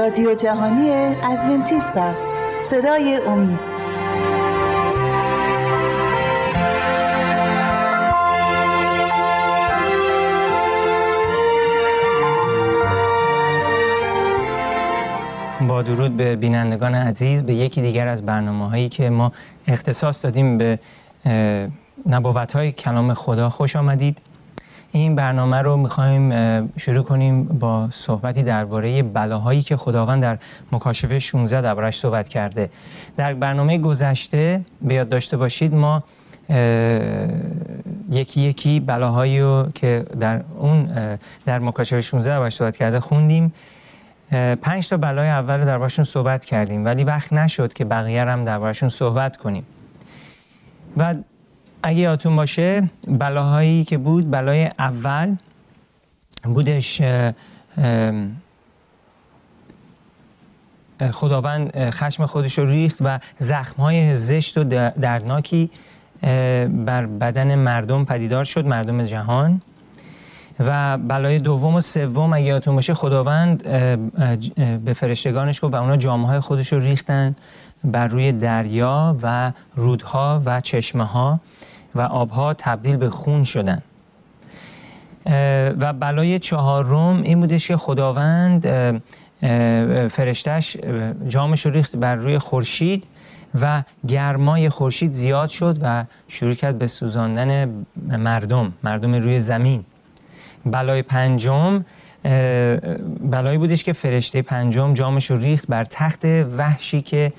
رادیو جهانی ادونتیست است. صدای امید. با درود به بینندگان عزیز، به یکی دیگر از برنامه‌هایی که ما اختصاص دادیم به نبوت‌های کلام خدا خوش آمدید. این برنامه رو می‌خوایم شروع کنیم با صحبتی درباره بلاهایی که خداوند در مکاشفه 16 درباره‌اش صحبت کرده. در برنامه گذشته به یاد داشته باشید ما یکی یکی بلاهایی رو که در مکاشفه 16 درباره‌اش صحبت کرده خوندیم. 5 تا بلای اول رو دربارشون صحبت کردیم، ولی وقت نشد که بقیه رو هم دربارشون صحبت کنیم. و اگه یادتون باشه بلاهایی که بود، بلای اول بودش خداوند خشم خودش رو ریخت و زخم‌های زشت و دردناکی بر بدن مردم پدیدار شد، مردم جهان. و بلای دوم و سوم اگه یادتون باشه خداوند به فرشتگانش گفت و اونا جامه‌های خودش رو ریختن بر روی دریا و رودها و چشمه‌ها و آبها تبدیل به خون شدن. و بلای چهارم این بودش که خداوند فرشتش جامش رو ریخت بر روی خورشید و گرمای خورشید زیاد شد و شروع کرد به سوزاندن مردم روی زمین. بلای پنجم بلایی بودش که فرشته پنجم جامش رو ریخت بر تخت وحشی که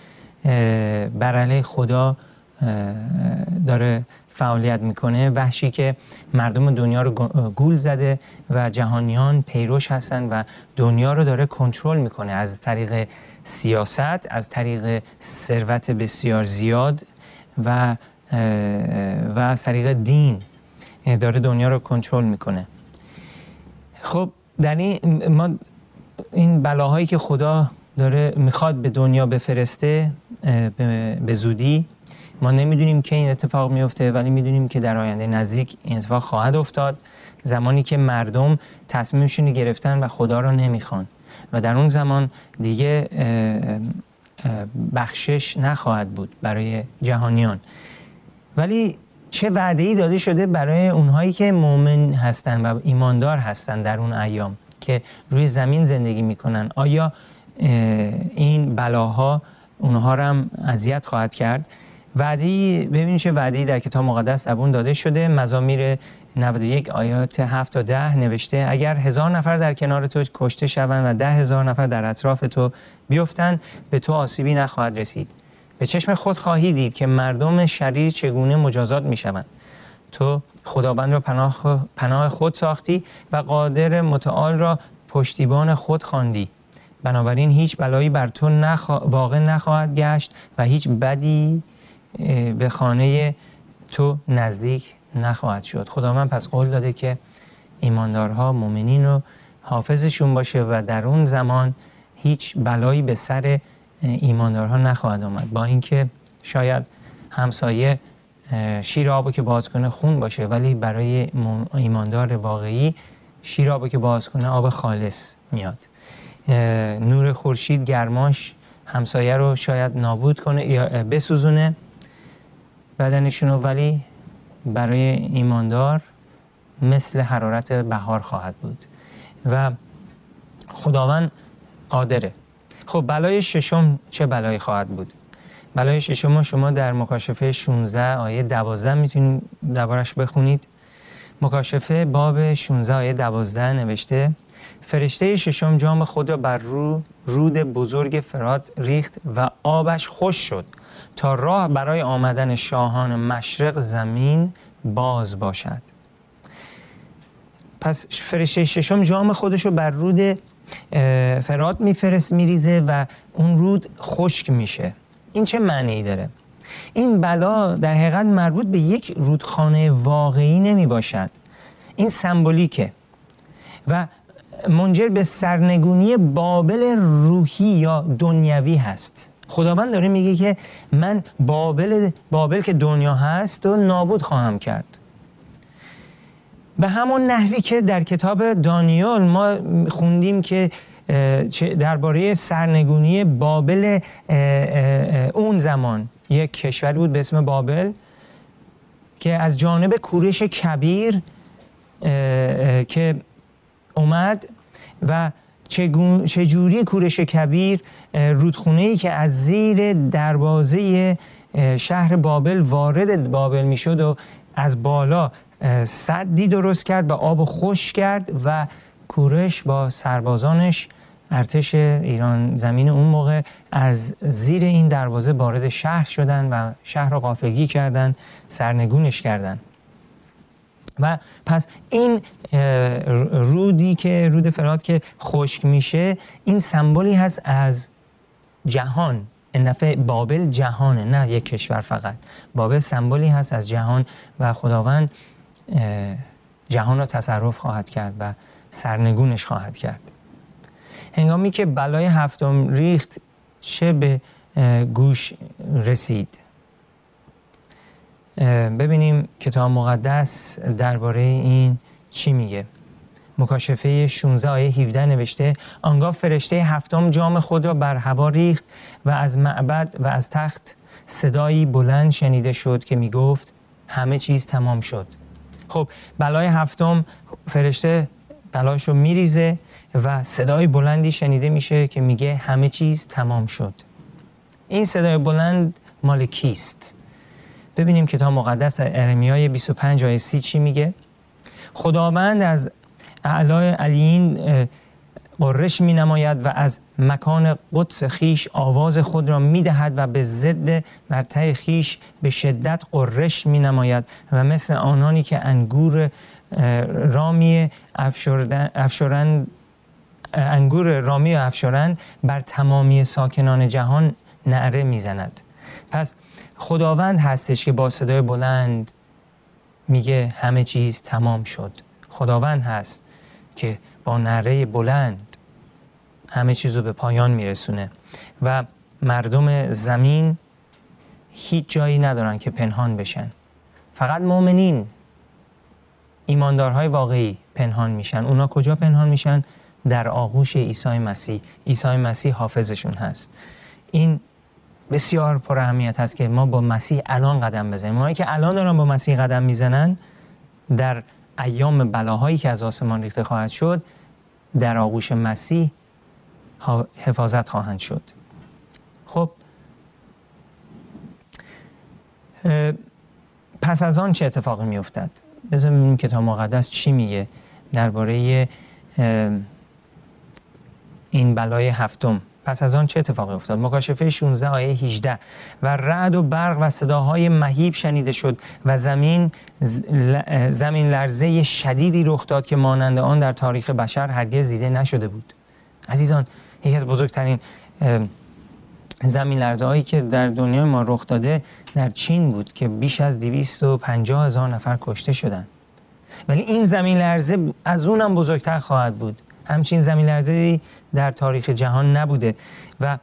بر علیه خدا داره فعالیت میکنه، وحشی که مردم دنیا رو گول زده و جهانیان پیروش هستن و دنیا رو داره کنترل میکنه از طریق سیاست، از طریق ثروت بسیار زیاد و از طریق دین داره دنیا رو کنترل میکنه. خب در این بلاهایی که خدا داره میخواد به دنیا بفرسته به زودی، ما نمیدونیم که این اتفاق میفته، ولی میدونیم که در آینده نزدیک این اتفاق خواهد افتاد، زمانی که مردم تصمیمشون رو گرفتن و خدا رو نمیخوان و در اون زمان دیگه بخشش نخواهد بود برای جهانیان. ولی چه وعده‌ای داده شده برای اونهایی که مؤمن هستن و ایماندار هستن در اون ایام که روی زمین زندگی میکنن؟ آیا این بلاها اونها را هم اذیت خواهد کرد؟ وعده‌ای، ببینید چه وعده‌ای در کتاب مقدس زبون داده شده. مزامیر 91 آیات 7 تا 10 نوشته: اگر 1000 نفر در کنار تو کشته شوند و 10,000 نفر در اطراف تو بیفتند، به تو آسیبی نخواهد رسید. به چشم خود خواهی دید که مردم شریر چگونه مجازات میشوند. تو خداوند را پناه خود ساختی و قادر متعال را پشتیبان خود خواندی. بنابراین هیچ بلایی بر تو واقع نخواهد گشت و هیچ بدی به خانه تو نزدیک نخواهد شد. خداوند پس قول داده که ایماندارها، مؤمنین رو حافظشون باشه و در اون زمان هیچ بلایی به سر ایماندارها نخواهد آمد، با اینکه شاید همسایه شیر آبو که باز کنه خون باشه، ولی برای ایماندار واقعی شیر آبو که باز کنه آب خالص میاد. نور خورشید گرماش همسایه رو شاید نابود کنه یا بسوزونه بدنشونو، ولی برای ایماندار مثل حرارت بهار خواهد بود و خداوند قادره. خب بلای ششم چه بلایی خواهد بود؟ بلای ششم شما در مکاشفه 16 آیه 12 میتونید دربارش بخونید. مکاشفه باب 16 آیه 12 نوشته: فرشته ششم جام خود را بر رود بزرگ فرات ریخت و آبش خوش شد تا راه برای آمدن شاهان مشرق زمین باز باشد. پس فرشته ششم جام خودش رو بر رود فرات میریزه و اون رود خشک میشه. این چه معنی داره؟ این بلا در حقیقت مربوط به یک رودخانه واقعی نمی باشد. این سمبولیکه و منجر به سرنگونی بابل روحی یا دنیوی هست. خداوند داره میگه که من بابل که دنیا هست و نابود خواهم کرد، به همون نحوی که در کتاب دانیال ما خوندیم که درباره سرنگونی بابل اون زمان، یک کشور بود به اسم بابل که از جانب کورش کبیر که اومد و چجوری کورش کبیر رودخونه‌ای که از زیر دروازه شهر بابل وارد بابل میشد و از بالا سدی درست کرد و آب خشک کرد و کورش با سربازانش ارتش ایران زمین اون موقع از زیر این دروازه وارد شهر شدن و شهر را غافلگیر کردن، سرنگونش کردن. و پس این رودی که رود فرات که خشک میشه، این سمبولی هست از جهان. این دفعه بابل جهانه، نه یک کشور فقط. بابل سمبولی هست از جهان و خداوند جهان را تصرف خواهد کرد و سرنگونش خواهد کرد. هنگامی که بلای هفتم ریخت چه به گوش رسید؟ ببینیم کتاب مقدس درباره این چی میگه. مکاشفه 16 آیه 17 نوشته: آنگاه فرشته هفتم جام خود را بر هوا ریخت و از معبد و از تخت صدایی بلند شنیده شد که میگفت همه چیز تمام شد. خب بلای هفتم، فرشته بلایش رو میریزه و صدای بلندی شنیده میشه که میگه همه چیز تمام شد. این صدای بلند مال کیست؟ ببینیم کتاب مقدس ارمیای 25 آیه 30 چی میگه. خداوند از اعلای علیین قرش می نماید و از مکان قدس خیش آواز خود را می دهد و به ضد مرتع خیش به شدت قرش می نماید و مثل آنانی که انگور رامی افشارند، بر تمامی ساکنان جهان نعره می زند. پس خداوند هستش که با صدای بلند میگه همه چیز تمام شد. خداوند هست که با نعره بلند همه چیز رو به پایان میرسونه و مردم زمین هیچ جایی ندارن که پنهان بشن. فقط مؤمنین، ایماندارهای واقعی پنهان میشن. اونا کجا پنهان میشن؟ در آغوش عیسی مسیح. عیسی مسیح حافظشون هست. این بسیار پر اهمیت هست که ما با مسیح الان قدم بزنیم. اونایی که الان دارن با مسیح قدم میزنن در ایام بلاهایی که از آسمان ریخته خواهد شد در آغوش مسیح حفاظت خواهند شد. خب پس از آن چه اتفاقی می افتد؟ بذاریم ببینیم کتاب مقدس چی میگه درباره این بلای هفتم. پس از آن چه اتفاقی افتاد؟ مکاشفه 16 آیه 18: و رعد و برق و صداهای مهیب شنیده شد و زمین لرزه شدیدی رخ داد که مانند آن در تاریخ بشر هرگز دیده نشده بود. عزیزان، یکی از بزرگترین زمین لرزه هایی که در دنیای ما رخ داده در چین بود که بیش از 250,000 نفر کشته شدند. ولی این زمین لرزه از اونم بزرگتر خواهد بود. همچین زمین لرزه‌ای در تاریخ جهان نبوده و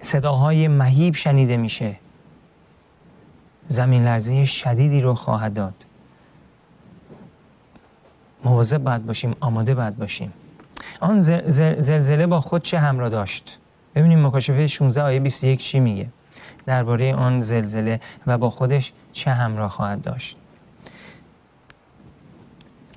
صداهای مهیب شنیده میشه. زمین لرزه شدیدی رو خواهد داد. مواظب باید باشیم، آماده باید باشیم. آن زلزله با خود چه همراه داشت؟ ببینیم مکاشفه 16 آیه 21 چی میگه درباره آن زلزله و با خودش چه همراه خواهد داشت.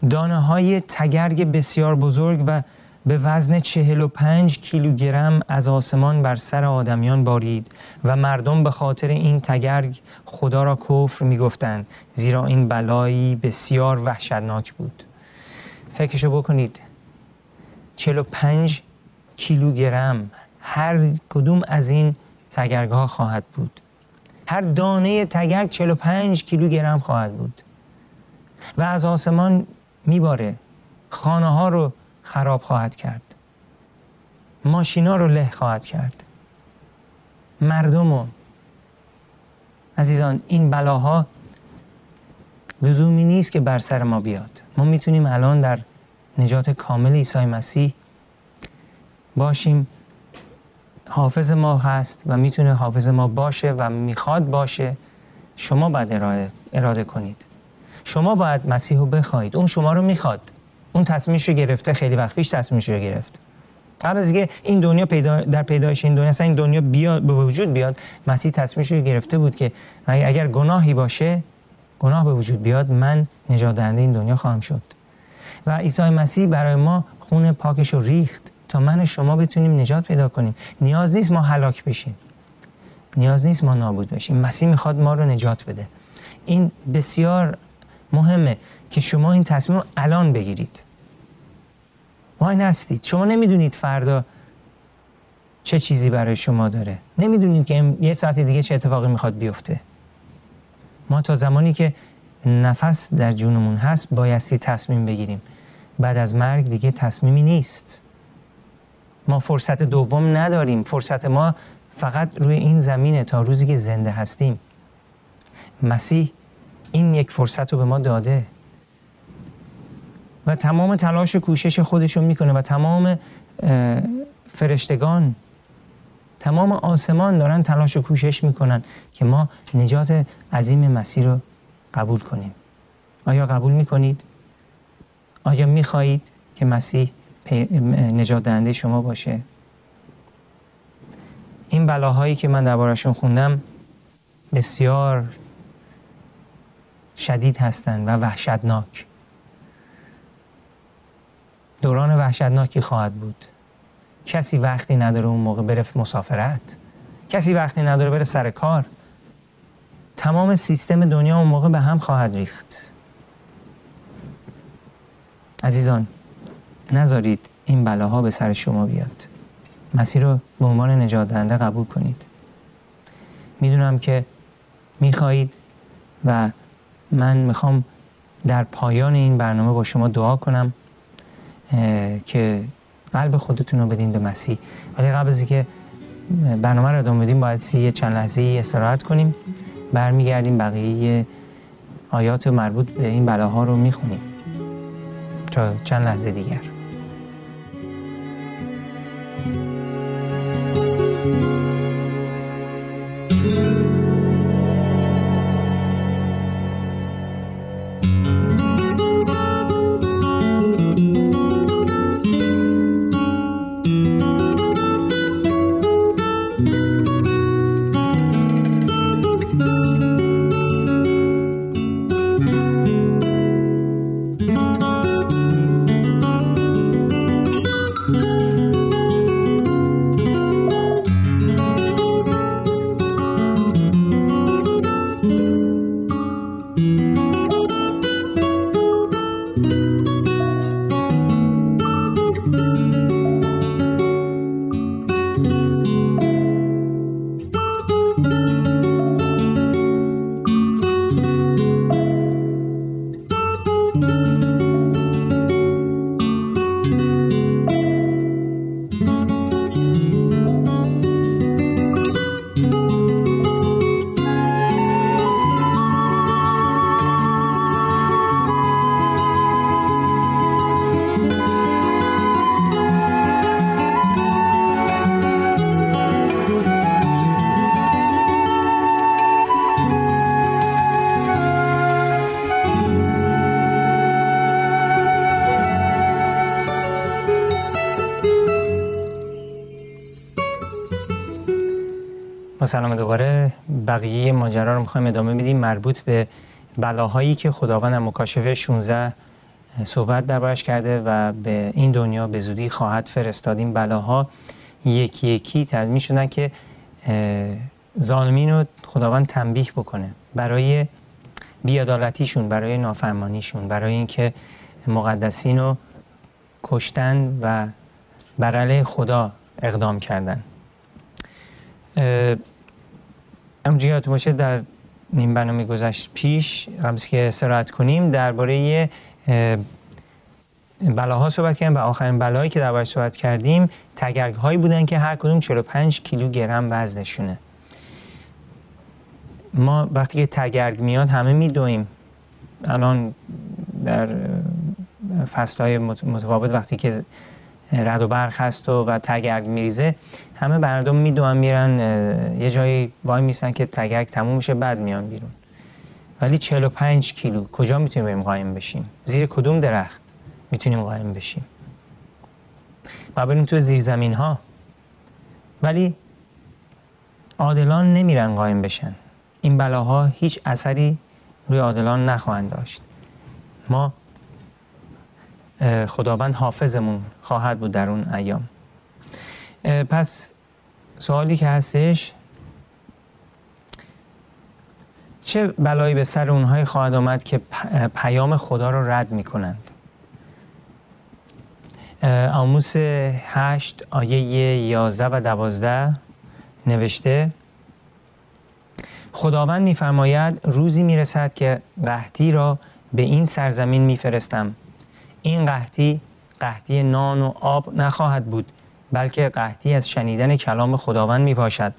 دانه های تگرگ بسیار بزرگ و به وزن 45 کیلوگرم از آسمان بر سر آدمیان بارید و مردم به خاطر این تگرگ خدا را کفر می گفتند، زیرا این بلایی بسیار وحشتناک بود. فکرشو بکنید، 45 کیلوگرم هر کدوم از این تگرگ ها خواهد بود. هر دانه تگرگ 45 کیلوگرم خواهد بود و از آسمان میباره. خانه ها رو خراب خواهد کرد، ماشینا رو له خواهد کرد، مردم رو. عزیزان، این بلاها لزومی نیست که بر سر ما بیاد. ما میتونیم الان در نجات کامل عیسی مسیح باشیم. حافظ ما هست و میتونه حافظ ما باشه و میخواد باشه. شما باید اراده کنید. شما باید مسیح رو بخواید. اون شما رو میخواد. اون تصمیمش رو گرفته، خیلی وقت پیش تصمیمش رو گرفت. قبل از اینکه این دنیا در پیدایش این دنیا اصلا این دنیا به وجود بیاد، مسیح تصمیمش رو گرفته بود که اگر گناهی باشه، گناه به وجود بیاد، من نجات دهنده این دنیا خواهم شد. و عیسی مسیح برای ما خون پاکش رو ریخت تا من و شما بتونیم نجات پیدا کنیم. نیاز نیست ما هلاک بشیم، نیاز نیست ما نابود بشیم. مسیح میخواد ما رو نجات بده. این بسیار مهمه که شما این تصمیم رو الان بگیرید. وای نستید، شما نمیدونید فردا چه چیزی برای شما داره، نمیدونید که یه ساعت دیگه چه اتفاقی میخواد بیفته. ما تا زمانی که نفس در جونمون هست بایستی تصمیم بگیریم. بعد از مرگ دیگه تصمیمی نیست. ما فرصت دوم نداریم. فرصت ما فقط روی این زمینه تا روزی که زنده هستیم. مسیح این یک فرصت رو به ما داده و تمام تلاش و کوشش خودش رو میکنه و تمام فرشتگان، تمام آسمان دارن تلاش و کوشش میکنن که ما نجات عظیم مسیح رو قبول کنیم. آیا قبول میکنید؟ آیا میخواهید که مسیح نجات دهنده شما باشه؟ این بلاهایی که من درباره‌شون خوندم بسیار شدید هستند و وحشتناک. دوران وحشتناکی خواهد بود. کسی وقتی نداره اون موقع بره مسافرت، کسی وقتی نداره بره سر کار. تمام سیستم دنیا اون موقع به هم خواهد ریخت. عزیزان، نذارید این بلاها به سر شما بیاد. مسیح رو به عنوان نجات دهنده قبول کنید. میدونم که میخواهید و من میخوام در پایان این برنامه با شما دعا کنم که قلب خودتون رو بدین به مسیح. ولی قبل از اینکه برنامه رو ادامه بدیم باید چند لحظه استراحت کنیم. برمیگردیم بقیه آیات مربوط به این بلاها رو میخونیم تا چند لحظه دیگر. سلام دوباره. بقیه ماجرا رو می‌خوایم ادامه بدیم مربوط به بلاهایی که خداوند مکاشفه 16 صحبت دربارش کرده و به این دنیا به زودی خواهد فرستاد. این بلاها یکی یکی تدمی شدن که ظالمین رو خداوند تنبیه بکنه برای بی‌عدالتیشون، برای نافرمانیشون، برای اینکه مقدسین رو کشتن و بر علیه خدا اقدام کردن. همونجوری که باشه در نیم برنامه گذشت پیش قبل از که استراحت کنیم درباره بلاها صحبت کردیم و آخرین بلایی که دربارش صحبت کردیم تگرگ هایی بودن که هر کدوم 45 کیلوگرم وزنشونه. ما وقتی که تگرگ میاد همه میدویم. الان در فصل‌های متفاوت وقتی که رد و برق هست و تگرگ میریزه همه مردم میدوئن میرن یه جایی وای میسن که تگرگ تموم میشه بعد میان بیرون. ولی 45 کیلو کجا میتونیم بریم قایم بشیم؟ زیر کدوم درخت میتونیم قایم بشیم؟ و بریم تو زیرزمین ها، ولی عادلان نمیرن قائم بشن. این بلاها هیچ اثری روی عادلان نخواهند داشت. ما خداوند حافظمون خواهد بود در اون ایام. پس سوالی که هستش، چه بلایی به سر اونهای خواهد آمد که پیام خدا رو رد میکنند؟ آموس 8 آیه 11 و 12 نوشته: خداوند میفرماید روزی میرسد که قحطی را به این سرزمین میفرستم. این قحطی، قحطی نان و آب نخواهد بود، بلکه قحطی از شنیدن کلام خداوند میباشد.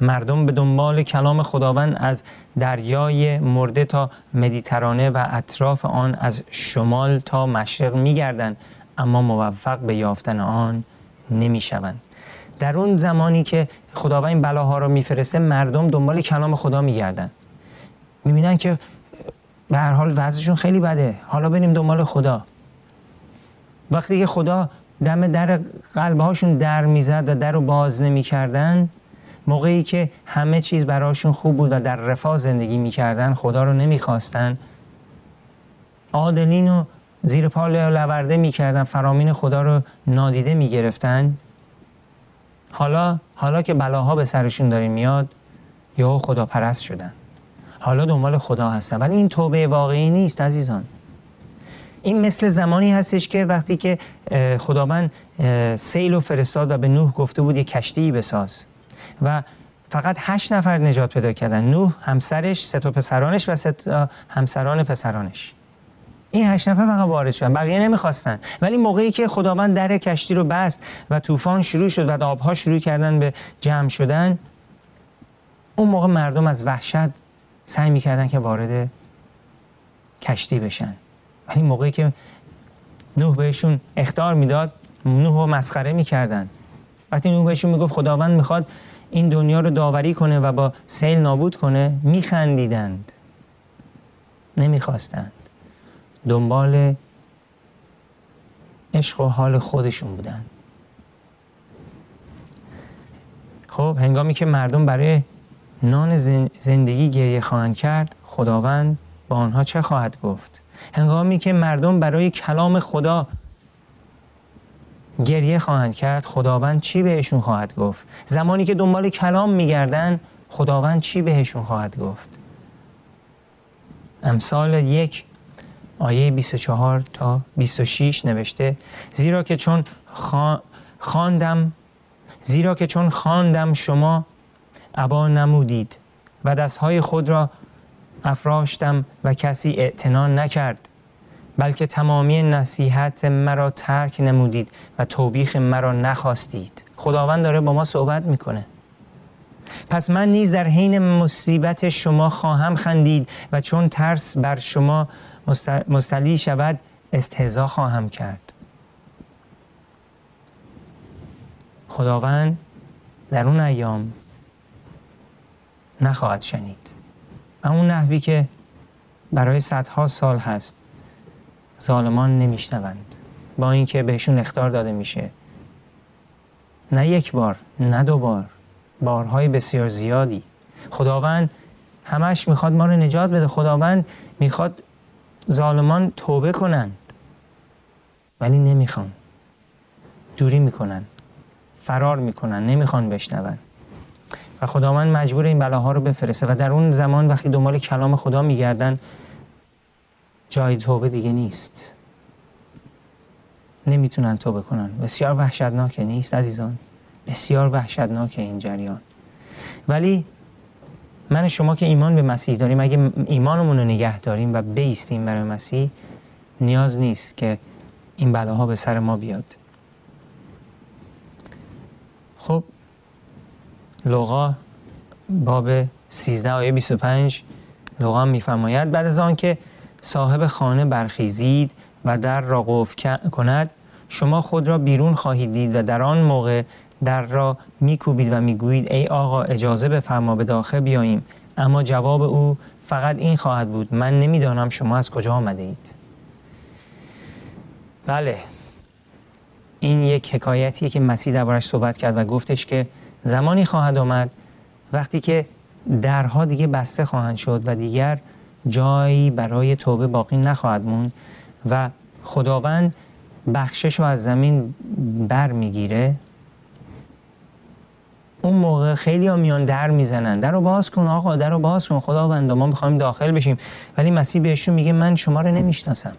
مردم به دنبال کلام خداوند از دریای مرده تا مدیترانه و اطراف آن، از شمال تا مشرق میگردند، اما موفق به یافتن آن نمیشوند. در اون زمانی که خداوند این بلاها رو میفرسته، مردم دنبال کلام خدا میگردن، میبینن که به هر حال وضعشون خیلی بده، حالا بریم دنبال خدا. وقتی که خدا دم در قلبهاشون در میزد و در رو باز نمیکردن، موقعی که همه چیز براشون خوب بود و در رفاه زندگی میکردن، خدا رو نمیخواستن، عادلین رو زیر پا لورده میکردن، فرامین خدا رو نادیده میگرفتن. حالا که بلاها به سرشون داره میاد، یهو خدا پرست شدن، حالا دنبال خدا هستن. ولی این توبه واقعی نیست عزیزان. این مثل زمانی هستش که وقتی که خداوند سیل و فرستاد و به نوح گفته بود یه کشتی بساز، و فقط 8 نفر نجات پیدا کردن: نوح، همسرش، 3 تا پسرانش و 3 همسران پسرانش. این 8 نفر فقط وارد شدن، بقیه نمیخواستن. ولی موقعی که خداوند در کشتی رو بست و طوفان شروع شد و آبها شروع کردن به جمع شدن، اون موقع مردم از وحشت سعی میکردن که وارد کشتی بشن. ولی موقعی که نوح بهشون اخطار میداد، نوح رو مسخره میکردن. وقتی نوح بهشون میگفت خداوند میخواد این دنیا رو داوری کنه و با سیل نابود کنه، میخندیدند، نمیخواستند، دنبال عشق و حال خودشون بودن. خب هنگامی که مردم برای نان زندگی گریه خواهند کرد، خداوند با آنها چه خواهد گفت؟ هنگامی که مردم برای کلام خدا گریه خواهند کرد، خداوند چی بهشون خواهد گفت؟ زمانی که دنبال کلام میگردن، خداوند چی بهشون خواهد گفت؟ امثال 1 آیه 24 تا 26 نوشته: زیرا که چون خواندم شما عبا نمودید و دستهای خود را افراشتم و کسی اعتنا نکرد، بلکه تمامی نصیحت مرا ترک نمودید و توبیخ مرا نخواستید. خداوند داره با ما صحبت میکنه. پس من نیز در حین مصیبت شما خواهم خندید و چون ترس بر شما مستلی شود استهزا خواهم کرد. خداوند در اون ایام نخواهد شنید. اون نحوی که برای صدها سال هست ظالمان نمیشنوند، با اینکه بهشون اخطار داده میشه، نه 1 بار، نه 2 بار، بارهای بسیار زیادی. خداوند همش میخواد ما رو نجات بده، خداوند میخواد ظالمان توبه کنند، ولی نمیخوان، دوری میکنن، فرار میکنن، نمیخوان بشنون، و خداوند مجبور این بلاها رو بفرسته. و در اون زمان وقتی دنبال کلام خدا میگردن، جای توبه دیگه نیست، نمیتونن توبه کنن. بسیار وحشتناکه، نیست عزیزان؟ بسیار وحشتناکه این جریان. ولی من شما که ایمان به مسیح داریم، اگه ایمانمون رو نگه داریم و بایستیم برای مسیح، نیاز نیست که این بلاها به سر ما بیاد. خب لوقا باب 13 آیه 25 لوقا میفرماید: بعد از آن که صاحب خانه برخیزید و در را قفل کند، شما خود را بیرون خواهید دید و در آن موقع در را میکوبید و میگویید ای آقا اجازه بفرما به داخل بیاییم. اما جواب او فقط این خواهد بود: من نمیدانم شما از کجا آمده اید. بله، این یک حکایتیه که مسیح دربارش صحبت کرد و گفتش که زمانی خواهد آمد وقتی که درها دیگه بسته خواهند شد و دیگر جایی برای توبه باقی نخواهد موند و خداوند بخشش رو از زمین بر میگیره. اون موقع خیلی ها میان در میزنن، در رو باز کن آقا، در رو باز کن خداوند، ما میخوایم داخل بشیم. ولی مسیح بهشون میگه من شما رو نمیشناسم.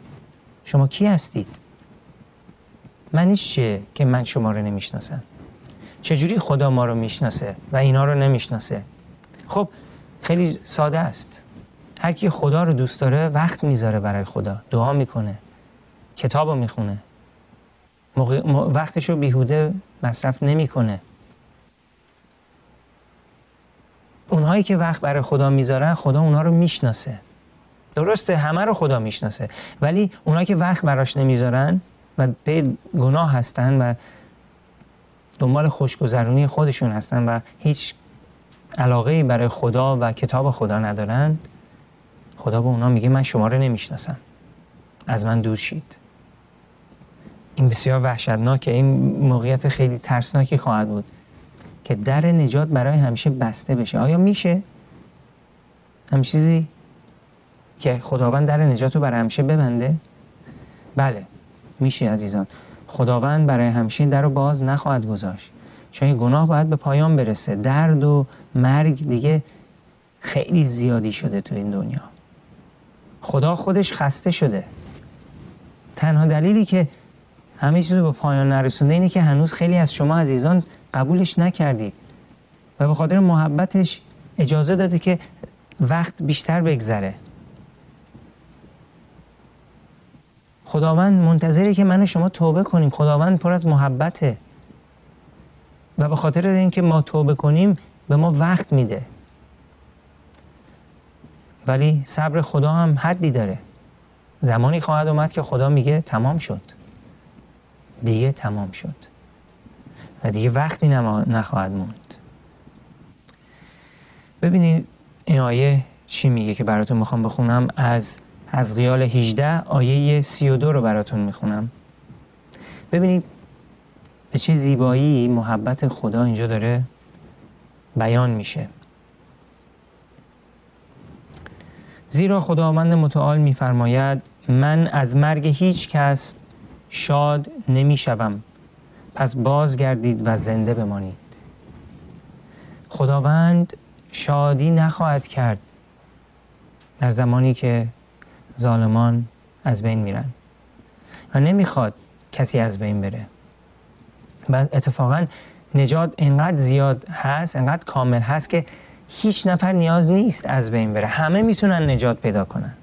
شما کی هستید؟ منیش چیه که من شما رو نمیشناسم؟ چجوری خدا ما رو میشناسه و اینا رو نمیشناسه؟ خب خیلی ساده است. هر کی خدا رو دوست داره وقت میذاره برای خدا، دعا میکنه، کتاب رو میخونه، وقتش رو بیهوده مصرف نمیکنه. اونهایی که وقت برای خدا میذارن خدا اونها رو میشناسه. درسته همه رو خدا میشناسه، ولی اونهایی که وقت براش نمیذارن و به گناه هستن و دنبال خوشگذرونی خودشون هستن و هیچ علاقه‌ای برای خدا و کتاب خدا ندارن، خدا به اونا میگه من شما رو نمیشناسم، از من دور شید. این بسیار وحشتناکه، این موقعیت خیلی ترسناکی خواهد بود که در نجات برای همیشه بسته بشه. آیا میشه هم چیزی که خداوند در نجات رو برای همیشه ببنده؟ بله میشه عزیزان. خداوند برای همیشه در رو باز نخواهد گذاشت، چون گناه باید به پایان برسه. درد و مرگ دیگه خیلی زیادی شده تو این دنیا، خدا خودش خسته شده. تنها دلیلی که همه چیز رو به پایان نرسونده اینه که هنوز خیلی از شما عزیزان قبولش نکردید و به خاطر محبتش اجازه داده که وقت بیشتر بگذره. خداوند منتظره که من و شما توبه کنیم. خداوند پر از محبته و به خاطر اینکه ما توبه کنیم به ما وقت میده. ولی صبر خدا هم حدی داره. زمانی خواهد آمد که خدا میگه تمام شد، دیگه تمام شد و دیگه وقتی نخواهد موند. ببینید این آیه چی میگه که براتون میخوام بخونم. از حزقیال 18 آیه 32 رو براتون میخونم. ببینید به چه زیبایی محبت خدا اینجا داره بیان میشه. زیرا خداوند متعال میفرماید من از مرگ هیچ کس شاد نمیشوم، پس بازگردید و زنده بمانید. خداوند شادی نخواهد کرد در زمانی که ظالمان از بین میرن و نمیخواد کسی از بین بره. و اتفاقا نجات انقدر زیاد هست، انقدر کامل هست که هیچ نفر نیاز نیست از بین بره. همه میتونن نجات پیدا کنن،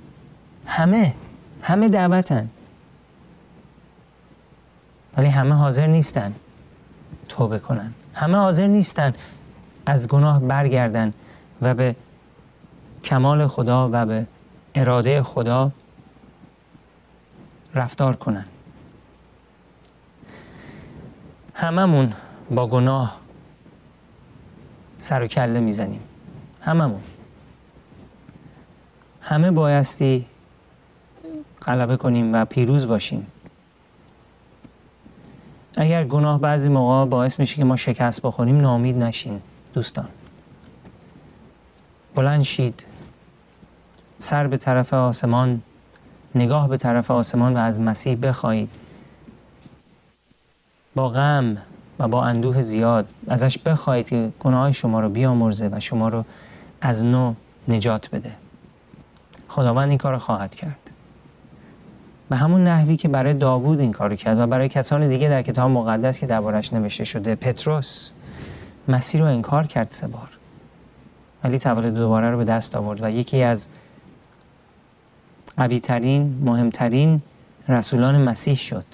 همه دعوتن، ولی همه حاضر نیستن توبه کنن، همه حاضر نیستن از گناه برگردن و به کمال خدا و به اراده خدا رفتار کنن. هممون با گناه سر و کله میزنیم، هممون، همه بایستی غلبه کنیم و پیروز باشیم. اگر گناه بعضی موقع باعث میشه که ما شکست بخوریم، ناامید نشین دوستان. بلند شید، سر به طرف آسمان، نگاه به طرف آسمان و از مسیح بخواید. با غم و با اندوه زیاد ازش بخواید که گناه شما رو بیامرزه و شما رو از نو نجات بده. خداوند این کار رو خواهد کرد، به همون نحوی که برای داوود این کار رو کرد و برای کسان دیگه در کتاب مقدس که دربارش نوشته شده. پتروس مسیح رو انکار کرد 3 بار، ولی تولد دوباره رو به دست آورد و یکی از قوی‌ترین، مهمترین رسولان مسیح شد.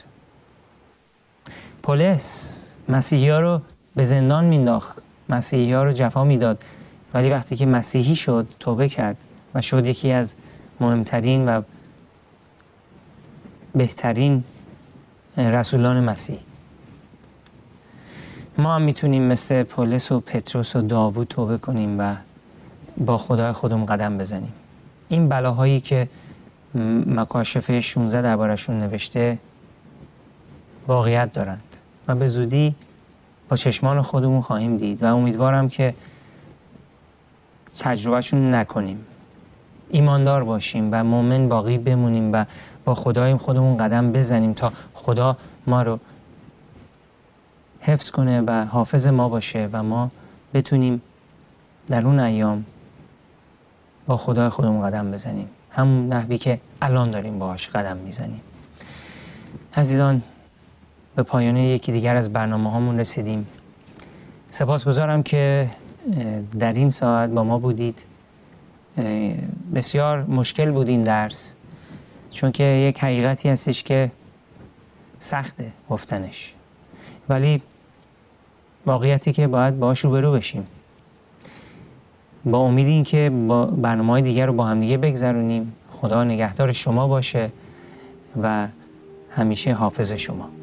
پولس مسیحی‌ها رو به زندان مینداخت، مسیحی‌ها رو جفا میداد، ولی وقتی که مسیحی شد توبه کرد و شد یکی از مهمترین و بهترین رسولان مسیح. ما هم میتونیم مثل پولس و پتروس و داوود توبه کنیم و با خدای خودمون قدم بزنیم. این بلاهایی که مکاشفه 16 دربارشون نوشته واقعیت دارند و به زودی با چشمان خودمون خواهیم دید و امیدوارم که تجربهشون نکنیم، ایماندار باشیم و مومن باقی بمونیم و با خدایم خودمون قدم بزنیم تا خدا ما رو حفظ کنه و حافظ ما باشه و ما بتونیم در اون ایام با خدای خودمون قدم بزنیم، همون نحوی که الان داریم باهاش قدم میزنیم. عزیزان، به پایان یکی دیگر از برنامه هامون رسیدیم. سپاسگزارم که در این ساعت با ما بودید. بسیار مشکل بود این درس، چون که یک حقیقتی هستش که سخته گفتنش، ولی واقعیتی که باید باهاش روبرو بشیم، با امید این که با برنامه‌های دیگر رو با همدیگه بگذرونیم. خدا نگهدار شما باشه و همیشه حافظ شما.